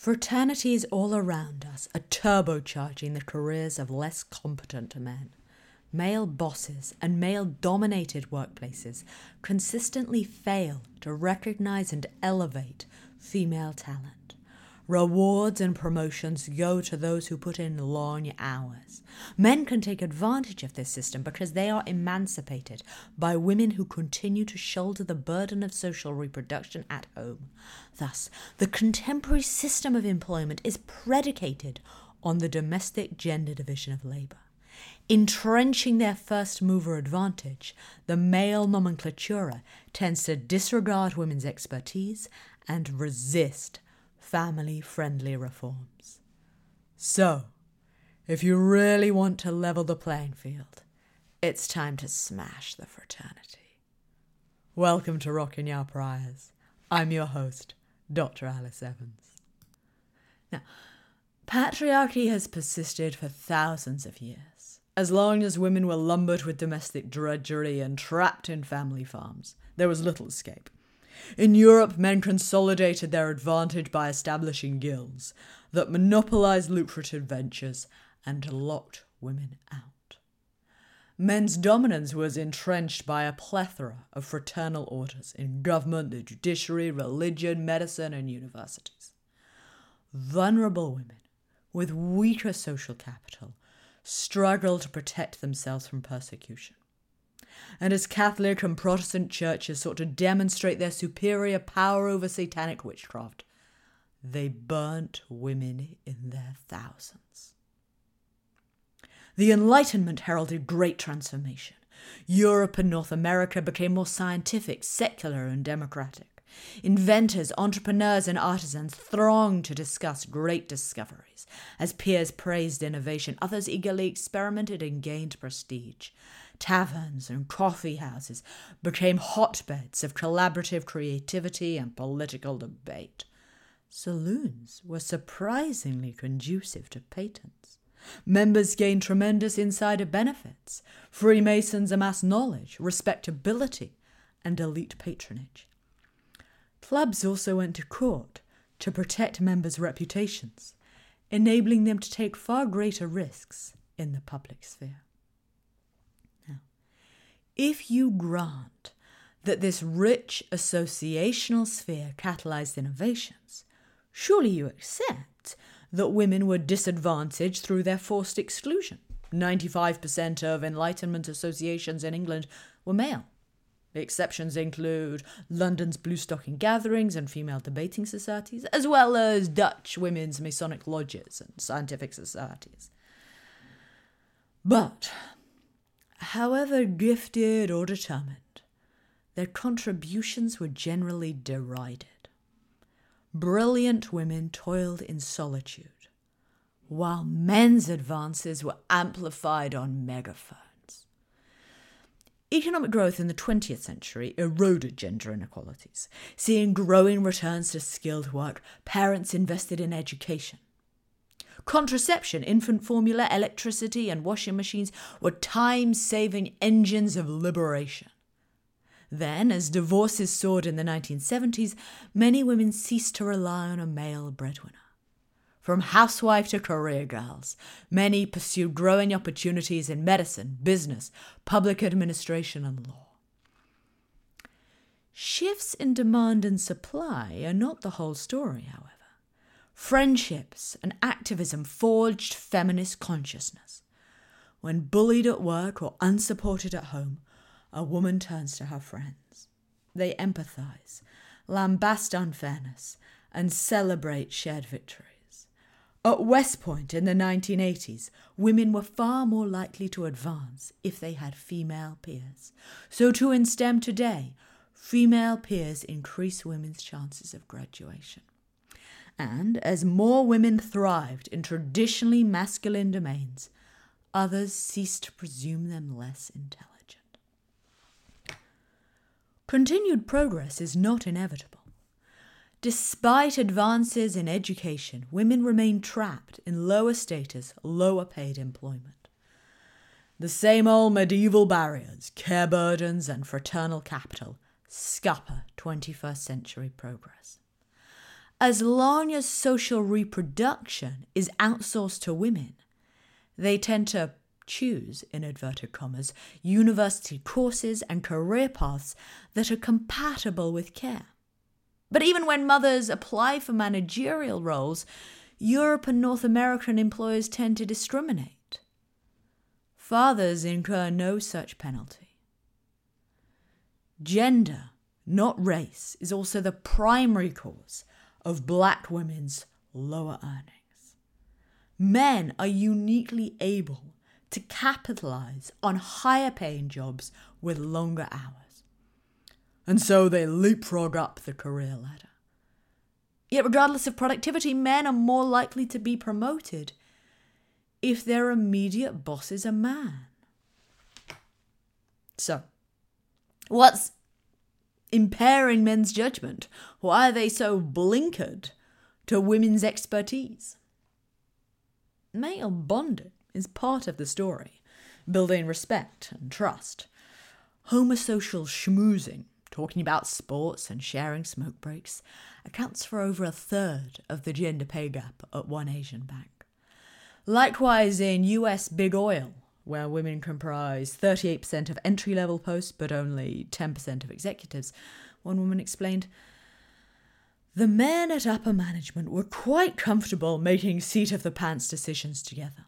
Fraternities all around us are turbocharging the careers of less competent men. Male bosses and male-dominated workplaces consistently fail to recognize and elevate female talent. Rewards and promotions go to those who put in long hours. Men can take advantage of this system because they are emancipated by women who continue to shoulder the burden of social reproduction at home. Thus, the contemporary system of employment is predicated on the domestic gender division of labor. Entrenching their first-mover advantage, the male nomenclatura tends to disregard women's expertise and resist family-friendly reforms. So, if you really want to level the playing field, it's time to smash the fraternity. Welcome to Rockin' Ya Priors. I'm your host, Dr. Alice Evans. Now, patriarchy has persisted for thousands of years. As long as women were lumbered with domestic drudgery and trapped in family farms, there was little escape. In Europe, men consolidated their advantage by establishing guilds that monopolized lucrative ventures and locked women out. Men's dominance was entrenched by a plethora of fraternal orders in government, the judiciary, religion, medicine, and universities. Vulnerable women with weaker social capital, struggle to protect themselves from persecution. And as Catholic and Protestant churches sought to demonstrate their superior power over satanic witchcraft, they burnt women in their thousands. The Enlightenment heralded great transformation. Europe and North America became more scientific, secular, and democratic. Inventors, entrepreneurs, and artisans thronged to discuss great discoveries. As peers praised innovation, others eagerly experimented and gained prestige. Taverns and coffee houses became hotbeds of collaborative creativity and political debate. Saloons were surprisingly conducive to patents. Members gained tremendous insider benefits. Freemasons amassed knowledge, respectability, and elite patronage. Clubs also went to court to protect members' reputations, enabling them to take far greater risks in the public sphere. Now, if you grant that this rich associational sphere catalyzed innovations, surely you accept that women were disadvantaged through their forced exclusion. 95% of Enlightenment associations in England were male. Exceptions include London's Blue Stocking Gatherings and female debating societies, as well as Dutch women's Masonic lodges and scientific societies. But, however gifted or determined, their contributions were generally derided. Brilliant women toiled in solitude, while men's advances were amplified on megaphones. Economic growth in the 20th century eroded gender inequalities. Seeing growing returns to skilled work, parents invested in education. Contraception, infant formula, electricity, and washing machines were time-saving engines of liberation. Then, as divorces soared in the 1970s, many women ceased to rely on a male breadwinner. From housewife to career girls, many pursued growing opportunities in medicine, business, public administration, and law. Shifts in demand and supply are not the whole story, however. Friendships and activism forged feminist consciousness. When bullied at work or unsupported at home, a woman turns to her friends. They empathize, lambast unfairness, and celebrate shared victory. At West Point in the 1980s, women were far more likely to advance if they had female peers. So too in STEM today, female peers increase women's chances of graduation. And as more women thrived in traditionally masculine domains, others ceased to presume them less intelligent. Continued progress is not inevitable. Despite advances in education, women remain trapped in lower status, lower paid employment. The same old medieval barriers, care burdens, and fraternal capital scupper 21st century progress. As long as social reproduction is outsourced to women, they tend to choose, in inverted commas, university courses and career paths that are compatible with care. But even when mothers apply for managerial roles, Europe and North American employers tend to discriminate. Fathers incur no such penalty. Gender, not race, is also the primary cause of black women's lower earnings. Men are uniquely able to capitalize on higher paying jobs with longer hours. And so they leapfrog up the career ladder. Yet regardless of productivity, men are more likely to be promoted if their immediate boss is a man. So, what's impairing men's judgment? Why are they so blinkered to women's expertise? Male bonding is part of the story, building respect and trust. Homosocial schmoozing, talking about sports and sharing smoke breaks, accounts for over a third of the gender pay gap at one Asian bank. Likewise, in US big oil, where women comprise 38% of entry-level posts but only 10% of executives, one woman explained, "The men at upper management were quite comfortable making seat-of-the-pants decisions together.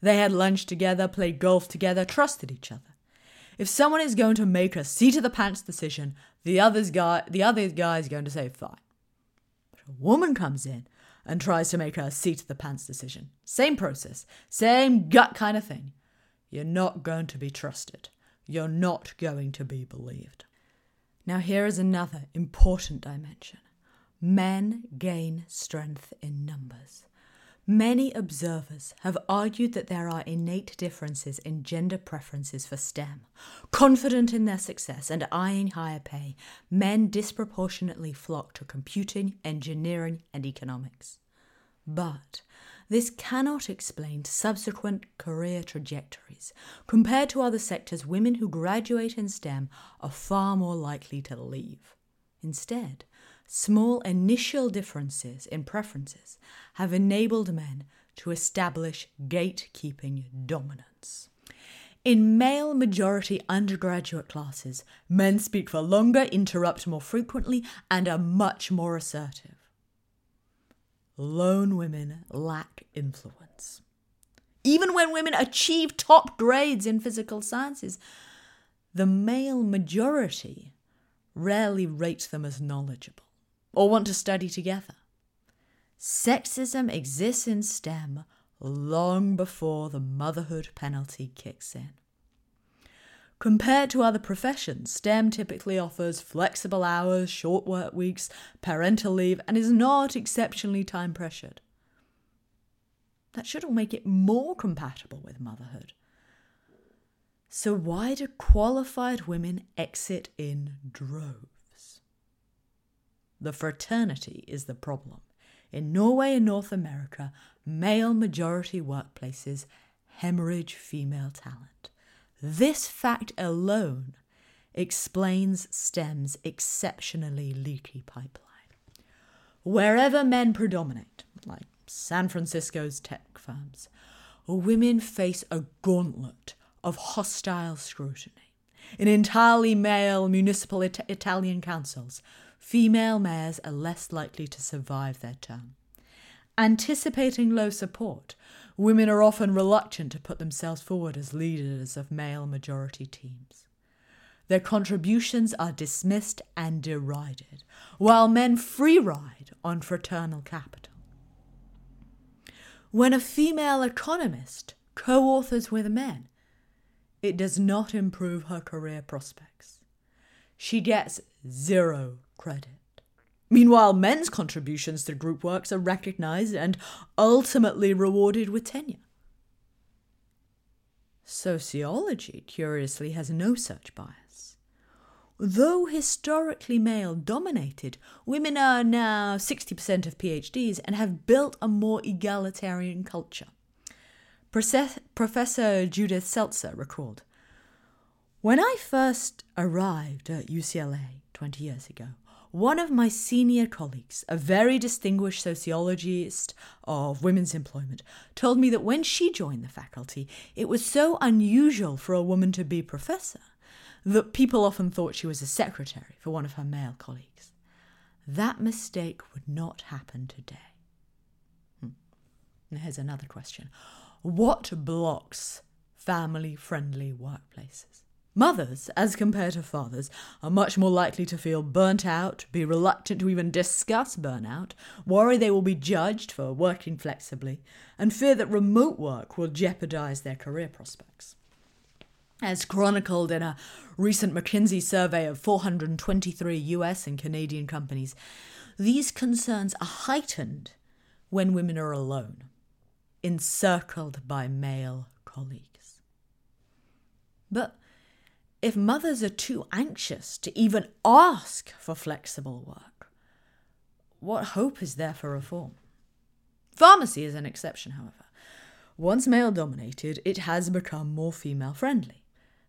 They had lunch together, played golf together, trusted each other. If someone is going to make a seat-of-the-pants decision, the other guy is going to say, fine. But a woman comes in and tries to make a seat-of-the-pants decision. Same process, same gut kind of thing. You're not going to be trusted. You're not going to be believed." Now here is another important dimension. Men gain strength in numbers. Many observers have argued that there are innate differences in gender preferences for STEM. Confident in their success and eyeing higher pay, men disproportionately flock to computing, engineering, and economics. But this cannot explain subsequent career trajectories. Compared to other sectors, women who graduate in STEM are far more likely to leave. Instead, small initial differences in preferences have enabled men to establish gatekeeping dominance. In male-majority undergraduate classes, men speak for longer, interrupt more frequently, and are much more assertive. Lone women lack influence. Even when women achieve top grades in physical sciences, the male majority rarely rate them as knowledgeable or want to study together. Sexism exists in STEM long before the motherhood penalty kicks in. Compared to other professions, STEM typically offers flexible hours, short work weeks, parental leave, and is not exceptionally time-pressured. That should all make it more compatible with motherhood. So why do qualified women exit in droves? The fraternity is the problem. In Norway and North America, male-majority workplaces hemorrhage female talent. This fact alone explains STEM's exceptionally leaky pipeline. Wherever men predominate, like San Francisco's tech firms, women face a gauntlet of hostile scrutiny. In entirely male municipal Italian councils, female mayors are less likely to survive their term. Anticipating low support, women are often reluctant to put themselves forward as leaders of male-majority teams. Their contributions are dismissed and derided, while men free ride on fraternal capital. When a female economist co-authors with men, it does not improve her career prospects. She gets zero credit. Meanwhile, men's contributions to group works are recognised and ultimately rewarded with tenure. Sociology, curiously, has no such bias. Though historically male-dominated, women are now 60% of PhDs and have built a more egalitarian culture. Professor Judith Seltzer recalled, "When I first arrived at UCLA 20 years ago, one of my senior colleagues, a very distinguished sociologist of women's employment, told me that when she joined the faculty, it was so unusual for a woman to be professor that people often thought she was a secretary for one of her male colleagues. That mistake would not happen today. And here's another question. What blocks family-friendly workplaces? Mothers, as compared to fathers, are much more likely to feel burnt out, be reluctant to even discuss burnout, worry they will be judged for working flexibly, and fear that remote work will jeopardize their career prospects. As chronicled in a recent McKinsey survey of 423 US and Canadian companies, these concerns are heightened when women are alone, encircled by male colleagues. But if mothers are too anxious to even ask for flexible work, what hope is there for reform? Pharmacy is an exception, however. Once male-dominated, it has become more female-friendly,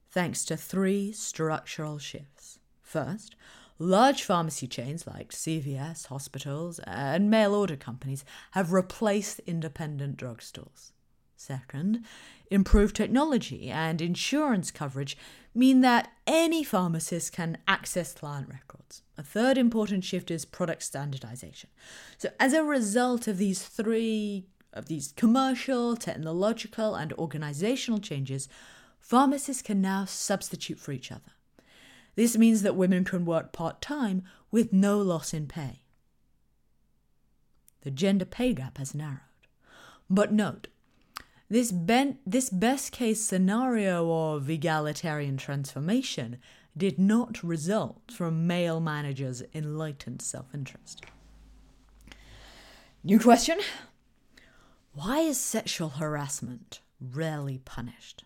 thanks to three structural shifts. First, large pharmacy chains like CVS, hospitals, and mail-order companies have replaced independent drugstores. Second, improved technology and insurance coverage mean that any pharmacist can access client records. A third important shift is product standardization. So as a result of these commercial, technological, and organizational changes, pharmacists can now substitute for each other. This means that women can work part-time with no loss in pay. The gender pay gap has narrowed. But note, this best-case scenario of egalitarian transformation did not result from male managers' enlightened self-interest. New question. Why is sexual harassment rarely punished?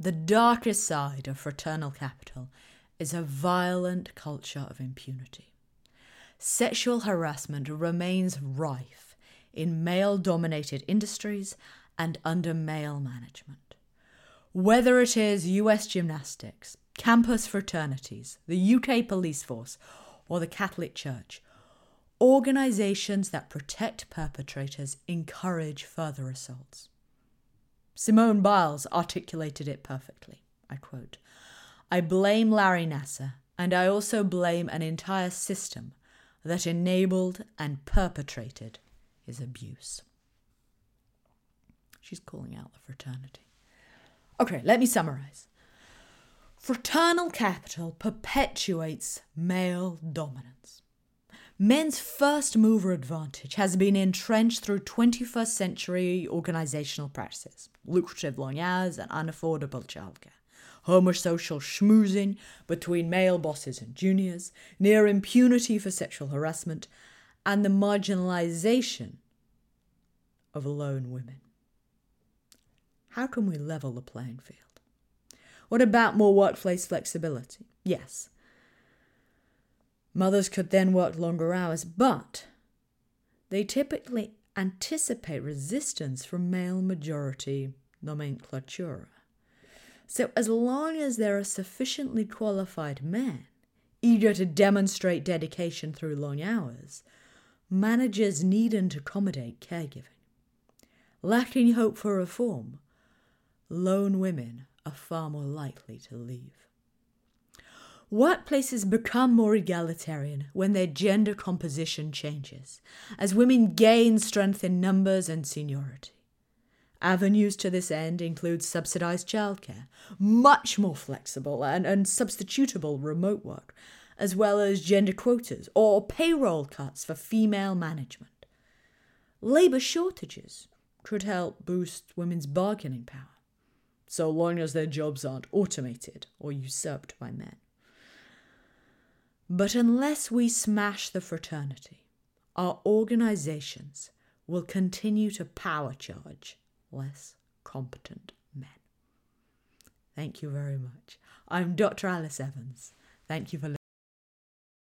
The darkest side of fraternal capital is a violent culture of impunity. Sexual harassment remains rife in male-dominated industries and under male management. Whether it is US gymnastics, campus fraternities, the UK police force, or the Catholic Church, organisations that protect perpetrators encourage further assaults. Simone Biles articulated it perfectly. I quote, "I blame Larry Nasser, and I also blame an entire system that enabled and perpetrated his abuse." She's calling out the fraternity. Okay, let me summarise. Fraternal capital perpetuates male dominance. Men's first-mover advantage has been entrenched through 21st century organisational practices, lucrative long hours and unaffordable childcare, homosocial schmoozing between male bosses and juniors, near impunity for sexual harassment, and the marginalization of lone women. How can we level the playing field? What about more workplace flexibility? Yes, mothers could then work longer hours, but they typically anticipate resistance from male majority nomenclatura. So as long as there are sufficiently qualified men eager to demonstrate dedication through long hours, managers needn't accommodate caregiving. Lacking hope for reform, lone women are far more likely to leave. Workplaces become more egalitarian when their gender composition changes, as women gain strength in numbers and seniority. Avenues to this end include subsidised childcare, much more flexible and substitutable remote work, as well as gender quotas or payroll cuts for female management. Labour shortages could help boost women's bargaining power, so long as their jobs aren't automated or usurped by men. But unless we smash the fraternity, our organisations will continue to power charge less competent men. Thank you very much. I'm Dr. Alice Evans. Thank you for listening.